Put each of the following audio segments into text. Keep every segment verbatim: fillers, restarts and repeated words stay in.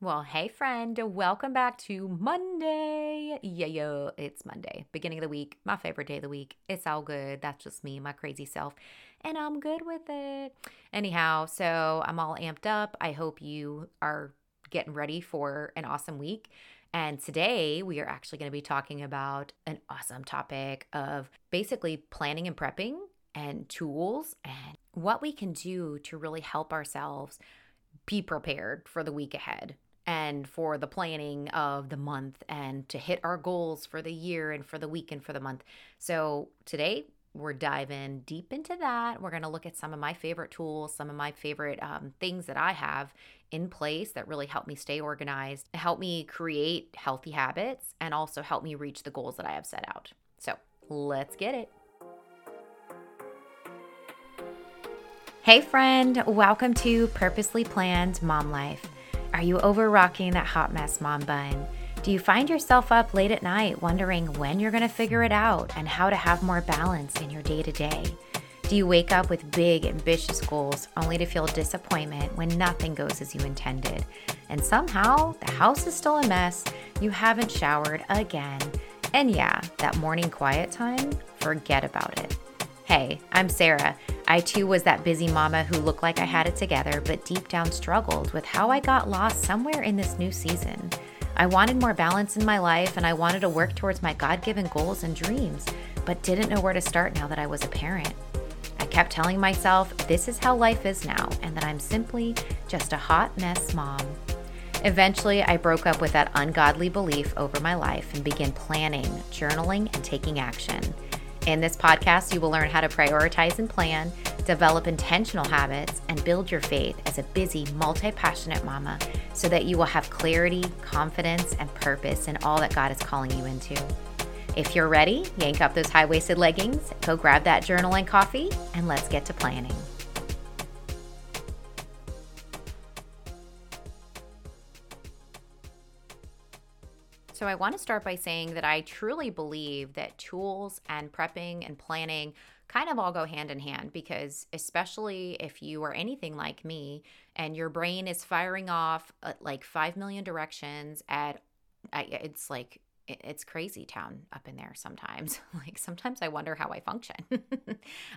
Well, hey friend, welcome back to Monday. Yeah, yo, it's Monday, beginning of the week, my favorite day of the week. It's all good. That's just me, my crazy self, and I'm good with it. Anyhow, so I'm all amped up. I hope you are getting ready for an awesome week. And today we are actually going to be talking about an awesome topic of basically planning and prepping and tools and what we can do to really help ourselves be prepared for the week ahead, and for the planning of the month, and to hit our goals for the year and for the week and for the month. So today we're diving deep into that. We're going to look at some of my favorite tools, some of my favorite um, things that I have in place that really help me stay organized, help me create healthy habits, and also help me reach the goals that I have set out. So let's get it. Hey friend, welcome to Purposely Planned Mom Life. Are you over rocking that hot mess mom bun? Do you find yourself up late at night wondering when you're going to figure it out and how to have more balance in your day-to-day? Do you wake up with big, ambitious goals only to feel disappointment when nothing goes as you intended? And somehow the house is still a mess, you haven't showered again, and yeah, that morning quiet time, forget about it. Hey, I'm Sarah. I too was that busy mama who looked like I had it together, but deep down struggled with how I got lost somewhere in this new season. I wanted more balance in my life, and I wanted to work towards my God-given goals and dreams, but didn't know where to start now that I was a parent. I kept telling myself this is how life is now, and that I'm simply just a hot mess mom. Eventually, I broke up with that ungodly belief over my life and began planning, journaling, and taking action. In this podcast, you will learn how to prioritize and plan, develop intentional habits, and build your faith as a busy, multi-passionate mama so that you will have clarity, confidence, and purpose in all that God is calling you into. If you're ready, yank up those high-waisted leggings, go grab that journal and coffee, and let's get to planning. So I want to start by saying that I truly believe that tools and prepping and planning kind of all go hand in hand, because especially if you are anything like me and your brain is firing off like five million directions at, it's like, it's crazy town up in there sometimes. Like sometimes I wonder how I function,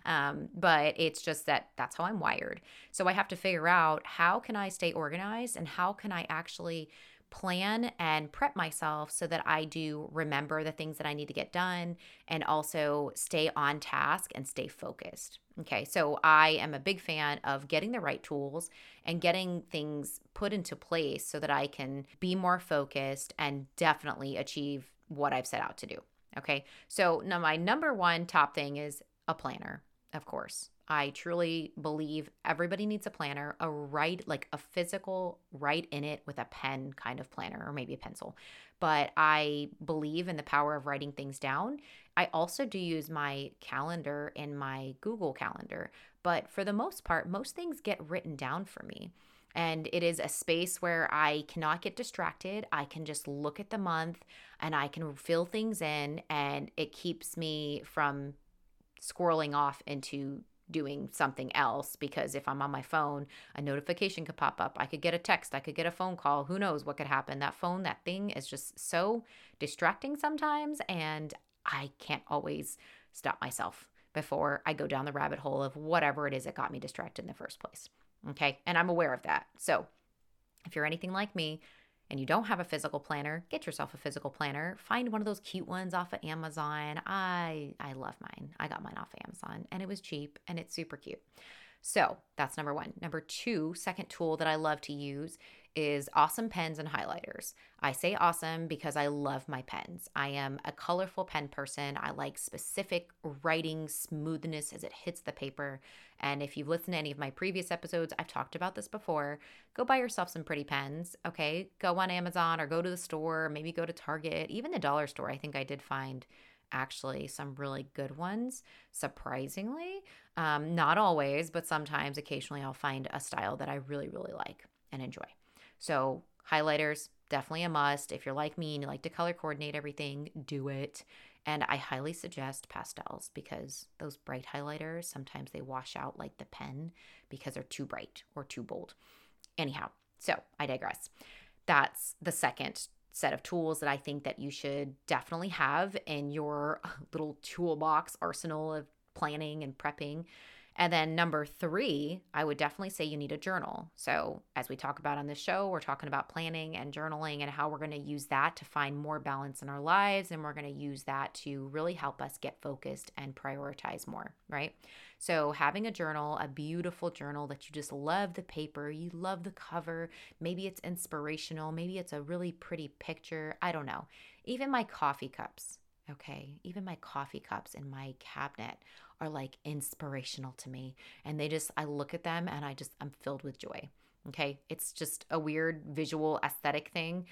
um, but it's just that that's how I'm wired. So I have to figure out how can I stay organized and how can I actually plan and prep myself so that I do remember the things that I need to get done and also stay on task and stay focused. Okay, so I am a big fan of getting the right tools and getting things put into place so that I can be more focused and definitely achieve what I've set out to do. Okay, so now my number one top thing is a planner, of course. I truly believe everybody needs a planner, a write, like a physical write in it with a pen kind of planner, or maybe a pencil. But I believe in the power of writing things down. I also do use my calendar in my Google Calendar, but for the most part, most things get written down for me. And it is a space where I cannot get distracted. I can just look at the month and I can fill things in, and it keeps me from squirreling off into doing something else, because if I'm on my phone, a notification could pop up. I could get a text. I could get a phone call. Who knows what could happen? That phone, that thing is just so distracting sometimes, and I can't always stop myself before I go down the rabbit hole of whatever it is that got me distracted in the first place. Okay? And I'm aware of that. So if you're anything like me, and you don't have a physical planner, get yourself a physical planner. Find one of those cute ones off of Amazon. I I love mine. I got mine off of Amazon, and it was cheap, and it's super cute. So that's number one. Number two, second tool that I love to use is awesome pens and highlighters. I say awesome because I love my pens. I am a colorful pen person. I like specific writing smoothness as it hits the paper. And if you've listened to any of my previous episodes, I've talked about this before. Go buy yourself some pretty pens, okay? Go on Amazon or go to the store, maybe go to Target, even the dollar store. I think I did find actually some really good ones, surprisingly. Um, not always, but sometimes, occasionally I'll find a style that I really, really like and enjoy. So highlighters, definitely a must. If you're like me and you like to color coordinate everything, do it. And I highly suggest pastels, because those bright highlighters, sometimes they wash out like the pen because they're too bright or too bold. Anyhow, so I digress. that's the second set of tools that I think that you should definitely have in your little toolbox arsenal of planning and prepping. And then number three, I would definitely say you need a journal. So as we talk about on this show, we're talking about planning and journaling and how we're going to use that to find more balance in our lives. And we're going to use that to really help us get focused and prioritize more, right? So having a journal, a beautiful journal that you just love the paper, you love the cover, maybe it's inspirational, maybe it's a really pretty picture, I don't know. Even my coffee cups, okay, even my coffee cups in my cabinet are like inspirational to me. And they just, I look at them and I just, I'm filled with joy. Okay. It's just a weird visual aesthetic thing.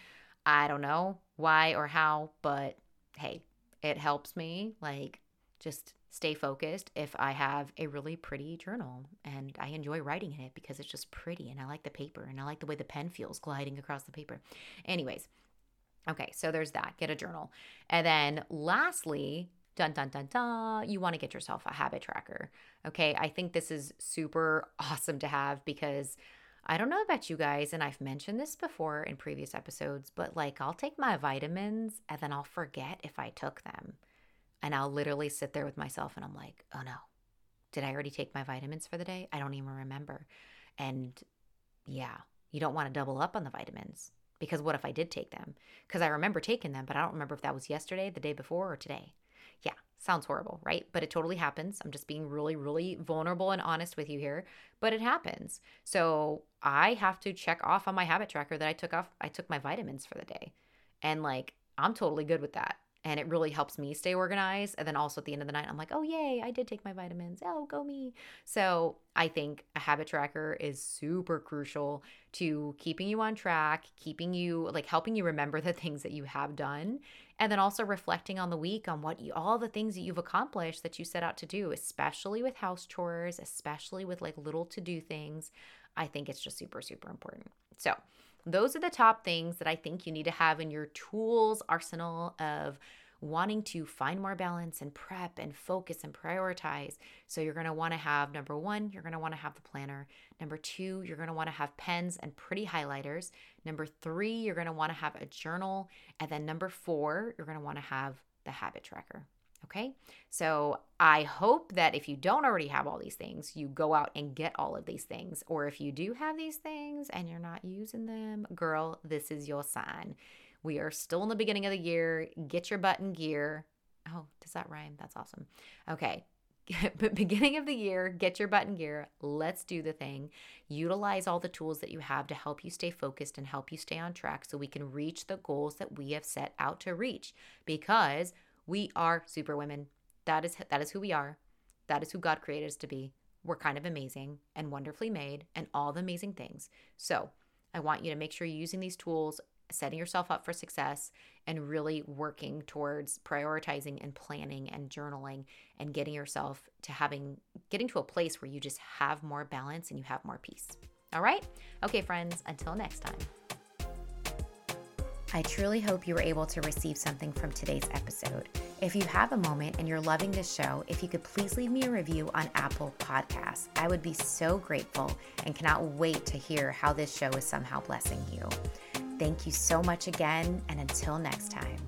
I don't know why or how, but hey, it helps me like just stay focused if I have a really pretty journal and I enjoy writing in it because it's just pretty and I like the paper and I like the way the pen feels gliding across the paper. Anyways. Okay. So there's that. Get a journal. And then lastly, dun, dun, dun, dun, you want to get yourself a habit tracker. Okay. I think this is super awesome to have because I don't know about you guys, and I've mentioned this before in previous episodes, but like I'll take my vitamins and then I'll forget if I took them. And I'll literally sit there with myself and I'm like, oh no, did I already take my vitamins for the day? I don't even remember. And yeah, you don't want to double up on the vitamins because what if I did take them? Because I remember taking them, but I don't remember if that was yesterday, the day before, or today. Yeah, sounds horrible, right? But it totally happens. I'm just being really, really vulnerable and honest with you here, but it happens. So I have to check off on my habit tracker that I took off, I took my vitamins for the day. And like, I'm totally good with that. And it really helps me stay organized. And then also at the end of the night, I'm like, oh, yay, I did take my vitamins. Oh, go me. So I think a habit tracker is super crucial to keeping you on track, keeping you like helping you remember the things that you have done. And then also reflecting on the week on what you, all the things that you've accomplished that you set out to do, especially with house chores, especially with like little to-do things. I think it's just super, super important. So those are the top things that I think you need to have in your tools arsenal of wanting to find more balance and prep and focus and prioritize. So you're going to want to have, number one, you're going to want to have the planner. Number two, you're going to want to have pens and pretty highlighters. Number three, you're going to want to have a journal. And then number four, you're going to want to have the habit tracker. Okay, so I hope that if you don't already have all these things, you go out and get all of these things. Or if you do have these things and you're not using them, girl, this is your sign. We are still in the beginning of the year. Get your butt in gear. Oh, does that rhyme? That's awesome. Okay, but beginning of the year, get your butt in gear. Let's do the thing. Utilize all the tools that you have to help you stay focused and help you stay on track so we can reach the goals that we have set out to reach because we are super women. That is, that is who we are. That is who God created us to be. We're kind of amazing and wonderfully made and all the amazing things. So I want you to make sure you're using these tools, setting yourself up for success, and really working towards prioritizing and planning and journaling and getting yourself to having, getting to a place where you just have more balance and you have more peace. All right? Okay, friends, until next time. I truly hope you were able to receive something from today's episode. If you have a moment and you're loving this show, if you could please leave me a review on Apple Podcasts. I would be so grateful and cannot wait to hear how this show is somehow blessing you. Thank you so much again, and until next time.